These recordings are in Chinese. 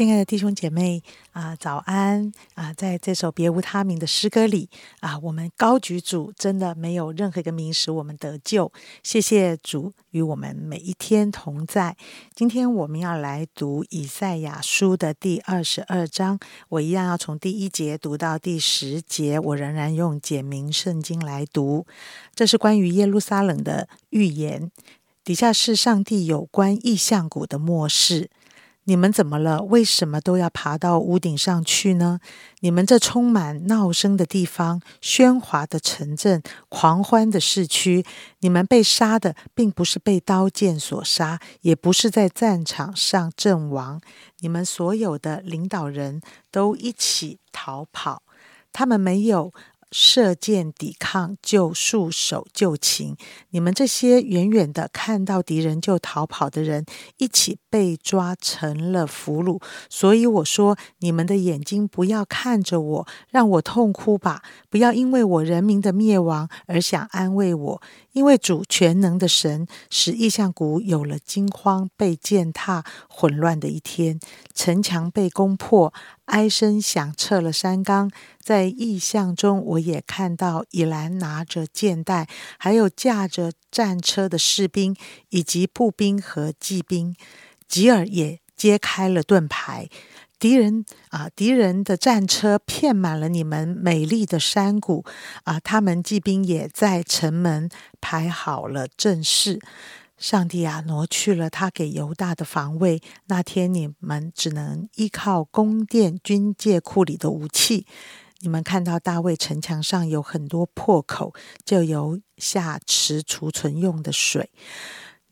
亲爱的弟兄姐妹早安在这首别无他名的诗歌里我们高举主，真的没有任何一个名使我们得救。谢谢主与我们每一天同在。今天我们要来读以赛亚书的第22章，我一样要从第1节读到第10节，我仍然用简明圣经来读。这是关于耶路撒冷的预言，底下是上帝有关异象谷的末世。你们怎么了？为什么都要爬到屋顶上去呢？你们这充满闹声的地方，喧哗的城镇，狂欢的市区，你们被杀的并不是被刀剑所杀，也不是在战场上阵亡。你们所有的领导人都一起逃跑，他们没有射箭抵抗就束手就擒，你们这些远远的看到敌人就逃跑的人，一起被抓成了俘虏。所以我说，你们的眼睛不要看着我，让我痛哭吧，不要因为我人民的灭亡而想安慰我。因为主全能的神使异象谷有了惊慌被践踏混乱的一天，城墙被攻破，哀声响彻了山冈。在异象中，我也看到以兰拿着箭袋，还有驾着战车的士兵，以及步兵和骑兵。吉尔也揭开了盾牌，敌人的战车遍满了你们美丽的山谷他们骑兵也在城门排好了阵势。上帝挪去了他给犹大的防卫，那天你们只能依靠宫殿军械库里的武器。你们看到大卫城墙上有很多破口，就由下池储存用的水。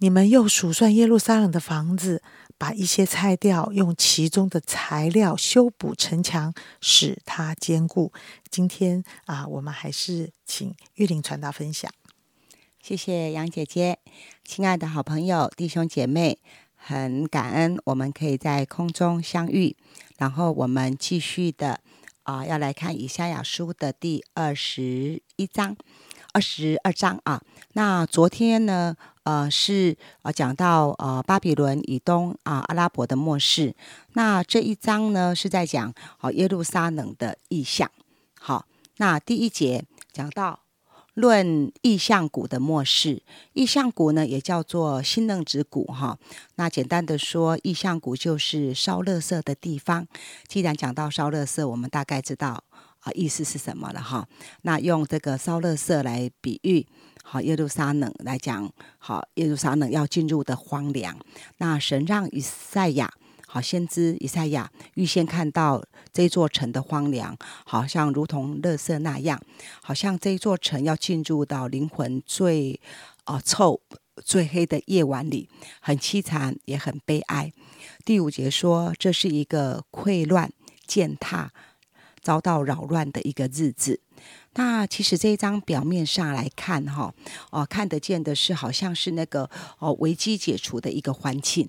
你们又数算耶路撒冷的房子，把一些拆掉，用其中的材料修补城墙，使它坚固。今天我们还是请玉玲传达分享。谢谢杨姐姐。亲爱的好朋友弟兄姐妹，很感恩我们可以在空中相遇。然后我们继续的要来看以赛亚书的第22章那昨天呢是讲到巴比伦以东阿拉伯的末世。那这一章呢是在讲耶路撒冷的异象。好，那第1节讲到论异象谷的末世。异象谷呢也叫做新嫩子谷那简单的说，异象谷就是烧垃圾的地方。既然讲到烧垃圾，我们大概知道意思是什么了那用这个烧垃圾来比喻耶路撒冷，来讲耶路撒冷要进入的荒凉。那神让以赛亚先知以赛亚预先看到这座城的荒凉，好像如同垃圾那样，好像这座城要进入到灵魂最臭最黑的夜晚里，很凄惨也很悲哀。第5节说，这是一个溃乱践踏遭到扰乱的一个日子。那其实这一章表面上来看看得见的是好像是那个危机解除的一个环境，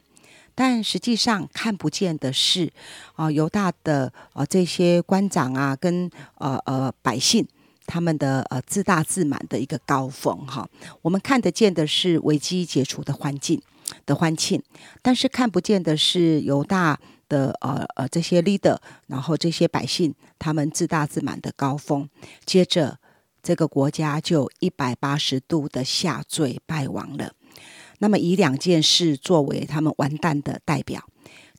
但实际上看不见的是犹大的这些官长跟百姓他们的自大自满的一个高峰我们看得见的是危机解除的环境的欢庆，但是看不见的是犹大的这些 leader， 然后这些百姓他们自大自满的高峰。接着这个国家就180度的下坠败亡了。那么以2件事作为他们完蛋的代表。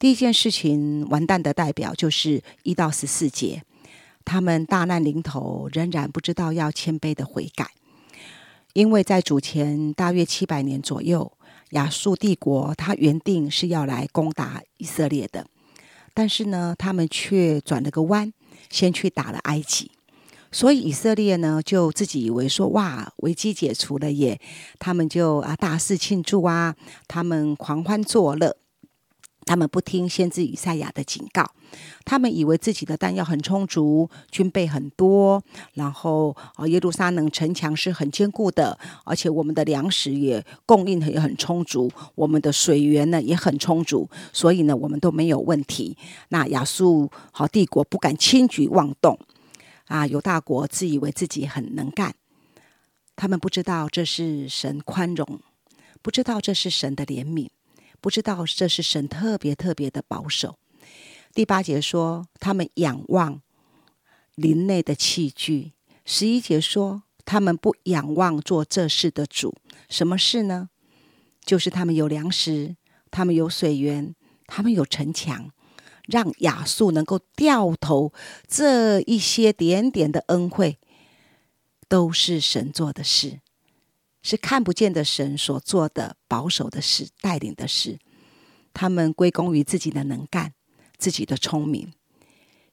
第一件事情，完蛋的代表就是1到14节，他们大难临头仍然不知道要谦卑的悔改。因为在主前大约700年左右，亚述帝国他原定是要来攻打以色列的，但是呢他们却转了个弯，先去打了埃及。所以以色列呢就自己以为说，哇，危机解除了耶，他们就大肆庆祝他们狂欢作乐，他们不听先知以赛亚的警告，他们以为自己的弹药很充足，军备很多，然后耶路撒冷城墙是很坚固的，而且我们的粮食也供应也很充足，我们的水源呢也很充足，所以呢我们都没有问题。那亚述帝国不敢轻举妄动犹大国自以为自己很能干，他们不知道这是神宽容，不知道这是神的怜悯，不知道这是神特别特别的保守。第8节说他们仰望林内的器具，11节说他们不仰望做这事的主。什么事呢？就是他们有粮食，他们有水源，他们有城墙，让亚述能够掉头。这一些点点的恩惠都是神做的事，是看不见的神所做的保守的事，带领的事。他们归功于自己的能干，自己的聪明。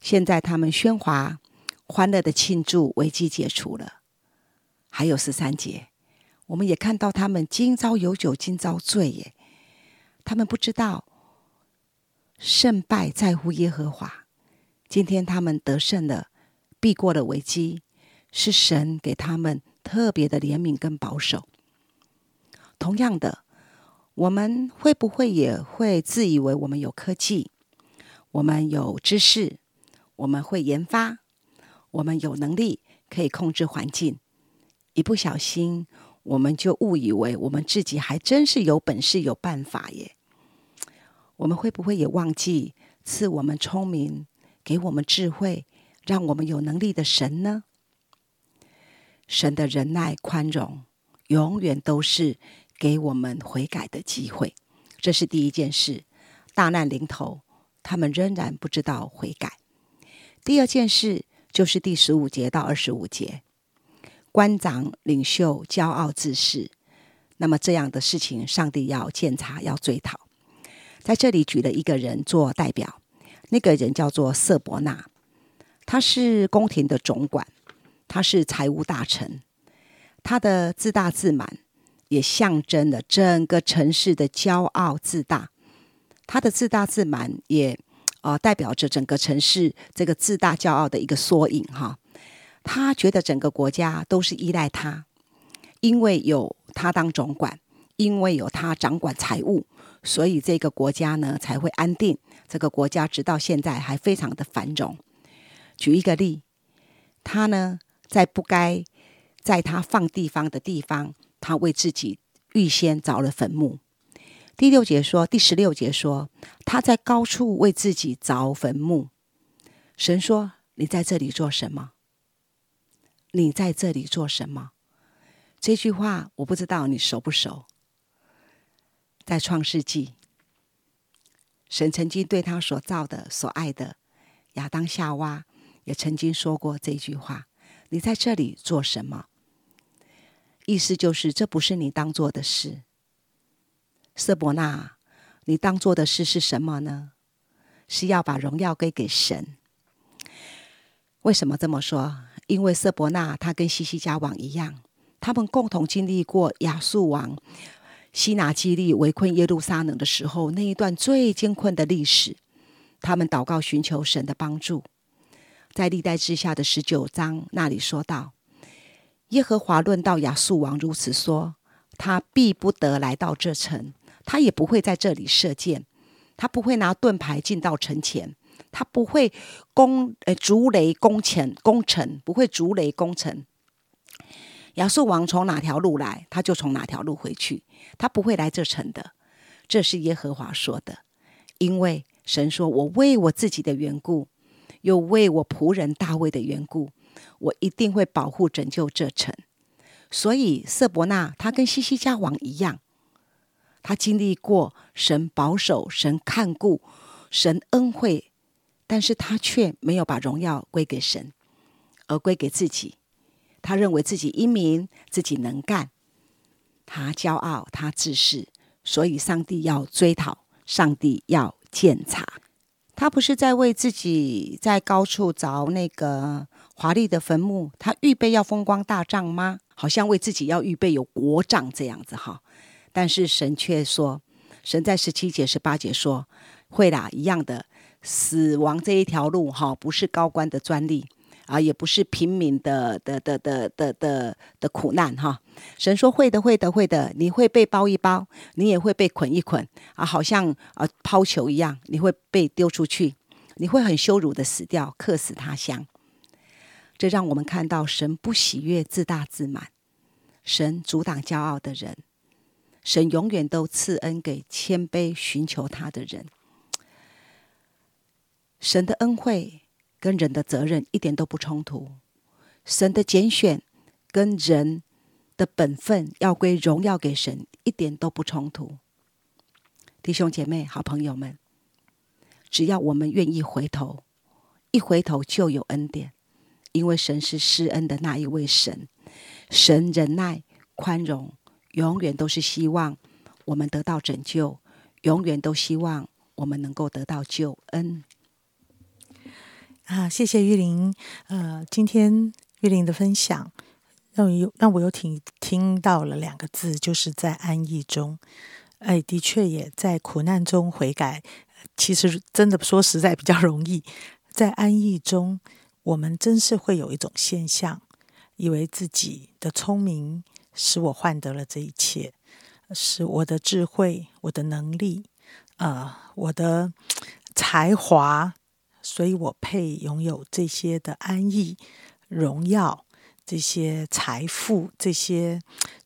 现在他们喧哗欢乐的庆祝，危机解除了。还有13节，我们也看到他们今朝有酒今朝醉耶。他们不知道胜败在乎耶和华。今天他们得胜了，避过了危机，是神给他们特别的怜悯跟保守。同样的，我们会不会也会自以为我们有科技，我们有知识，我们会研发，我们有能力可以控制环境？一不小心，我们就误以为我们自己还真是有本事有办法耶。我们会不会也忘记赐我们聪明，给我们智慧，让我们有能力的神呢？神的仁爱宽容永远都是给我们悔改的机会。这是第一件事，大难临头他们仍然不知道悔改。第二件事就是第15节到25节，官长领袖骄傲自恃，那么这样的事情上帝要鉴察，要追讨。在这里举了一个人做代表，那个人叫做瑟伯纳，他是宫廷的总管，他是财务大臣。他的自大自满也象征了整个城市的骄傲自大。他的自大自满也代表着整个城市这个自大骄傲的一个缩影哈。他觉得整个国家都是依赖他，因为有他当总管，因为有他掌管财务，所以这个国家呢才会安定，这个国家直到现在还非常的繁荣。举一个例，他呢在不该在他放地方的地方，他为自己预先凿了坟墓。第16节说他在高处为自己凿坟墓。神说，你在这里做什么？你在这里做什么？这句话我不知道你熟不熟。在创世纪，神曾经对他所造的所爱的亚当夏娃也曾经说过这句话，你在这里做什么？意思就是这不是你当做的事。瑟伯纳，你当做的事是什么呢？是要把荣耀归给神。为什么这么说？因为瑟伯纳他跟西西家王一样，他们共同经历过亚述王西拿基利围困耶路撒冷的时候那一段最艰困的历史。他们祷告寻求神的帮助。在历代志下的19章那里说到，耶和华论到亚述王如此说，他必不得来到这城，他也不会在这里射箭，他不会拿盾牌进到城前，他不会逐雷攻城，不会逐雷攻城。亚述王从哪条路来，他就从哪条路回去，他不会来这城的。这是耶和华说的。因为神说，我为我自己的缘故，又为我仆人大卫的缘故，我一定会保护拯救这城。所以瑟伯纳他跟西西家王一样，他经历过神保守，神看顾，神恩惠，但是他却没有把荣耀归给神，而归给自己。他认为自己英明，自己能干，他骄傲，他自恃，所以上帝要追讨，上帝要鉴察。他不是在为自己在高处凿那个华丽的坟墓，他预备要风光大葬吗？好像为自己要预备有国葬这样子哈。但是神却说，神在17节、18节说，会啦，一样的，死亡这一条路哈，不是高官的专利啊，也不是平民的苦难哈。神说会的，你会被包一包，你也会被捆一捆啊，好像抛球一样，你会被丢出去，你会很羞辱的死掉，客死他乡。这让我们看到神不喜悦自大自满，神阻挡骄傲的人，神永远都赐恩给谦卑寻求他的人。神的恩惠跟人的责任一点都不冲突，神的拣选跟人的本分要归荣耀给神一点都不冲突。弟兄姐妹，好朋友们，只要我们愿意回头，一回头就有恩典，因为神是施恩的那一位神。神忍耐宽容，永远都是希望我们得到拯救，永远都希望我们能够得到救恩啊！谢谢玉玲，今天玉玲的分享让我又听到了两个字，就是在安逸中。哎，的确也在苦难中悔改，其实真的说实在比较容易。在安逸中，我们真是会有一种现象，以为自己的聪明使我换得了这一切，是我的智慧、我的能力、我的才华，所以我配拥有这些的安逸、荣耀、这些财富、这些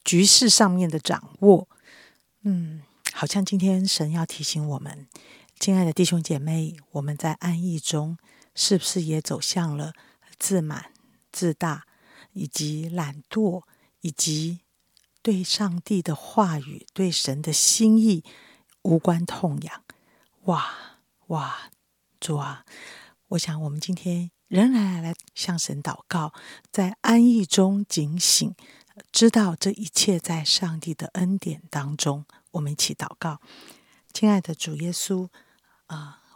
局势上面的掌握。好像今天神要提醒我们，亲爱的弟兄姐妹，我们在安逸中是不是也走向了自满、自大，以及懒惰，以及对上帝的话语、对神的心意无关痛痒？哇，主啊，我想我们今天仍然来向神祷告，在安逸中警醒，知道这一切在上帝的恩典当中。我们一起祷告。亲爱的主耶稣，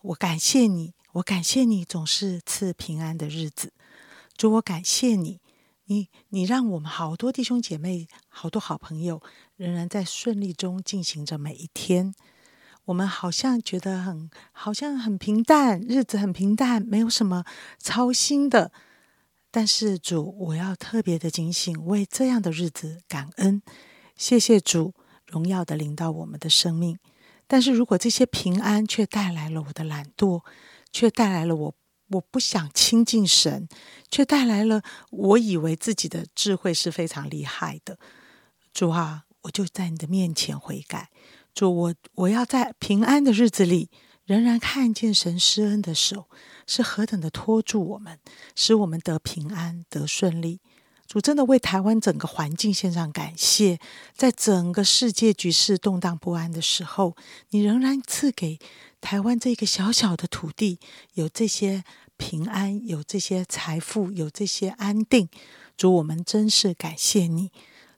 我感谢你，我感谢你总是赐平安的日子。主，我感谢你，你让我们好多弟兄姐妹、好多好朋友仍然在顺利中进行着每一天。我们好像觉得好像很平淡，日子很平淡，没有什么操心的。但是主，我要特别的警醒，为这样的日子感恩。谢谢主，荣耀的领导我们的生命。但是如果这些平安却带来了我的懒惰，却带来了我不想亲近神，却带来了我以为自己的智慧是非常厉害的，主啊，我就在你的面前悔改。主，我要在平安的日子里仍然看见神施恩的手是何等的托住我们，使我们得平安得顺利。主，真的为台湾整个环境献上感谢，在整个世界局势动荡不安的时候，你仍然赐给台湾这个小小的土地有这些平安，有这些财富，有这些安定。主，我们真是感谢你，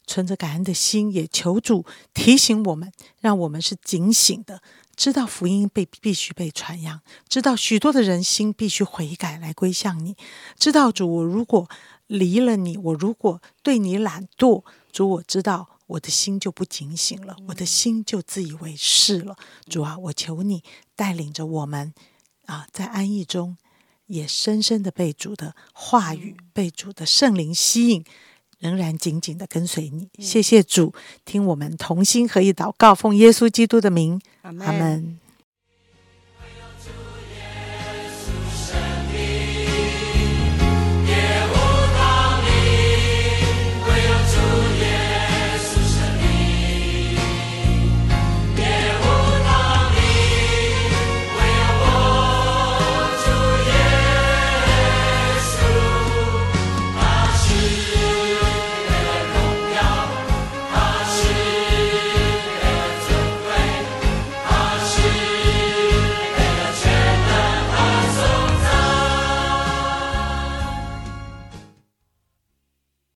存着感恩的心，也求主提醒我们，让我们是警醒的，知道福音必须被传扬，知道许多的人心必须悔改来归向你，知道主，我如果离了你，我如果对你懒惰，主，我知道我的心就不警醒了，我的心就自以为是了。主啊，我求你带领着我们在安逸中也深深的被主的话语、被主的圣灵吸引，仍然紧紧的跟随你。谢谢主，听我们同心合意祷告，奉耶稣基督的名，阿们。